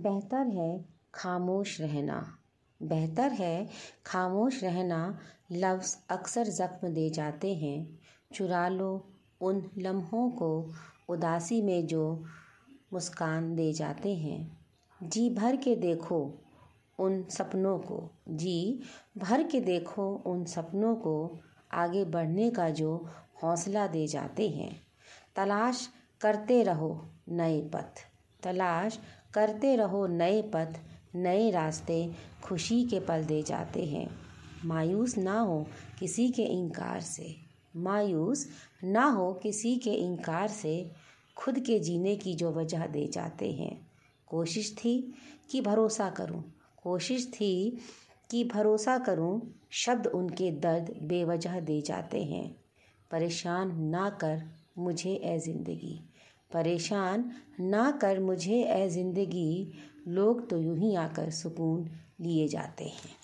बेहतर है खामोश रहना। बेहतर है खामोश रहना लफ्ज़ अक्सर ज़ख्म दे जाते हैं। चुरा लो उन लम्हों को उदासी में जो मुस्कान दे जाते हैं। जी भर के देखो उन सपनों को, जी भर के देखो उन सपनों को आगे बढ़ने का जो हौसला दे जाते हैं। तलाश करते रहो नए पथ, तलाश करते रहो नए पथ, नए रास्ते खुशी के पल दे जाते हैं। मायूस ना हो किसी के इनकार से, मायूस ना हो किसी के इनकार से खुद के जीने की जो वजह दे जाते हैं। कोशिश थी कि भरोसा करूं, कोशिश थी कि भरोसा करूं, शब्द उनके दर्द बेवजह दे जाते हैं। परेशान ना कर मुझे ए ज़िंदगी, परेशान ना कर मुझे ए ज़िंदगी, लोग तो यूं ही आकर सुकून लिए जाते हैं।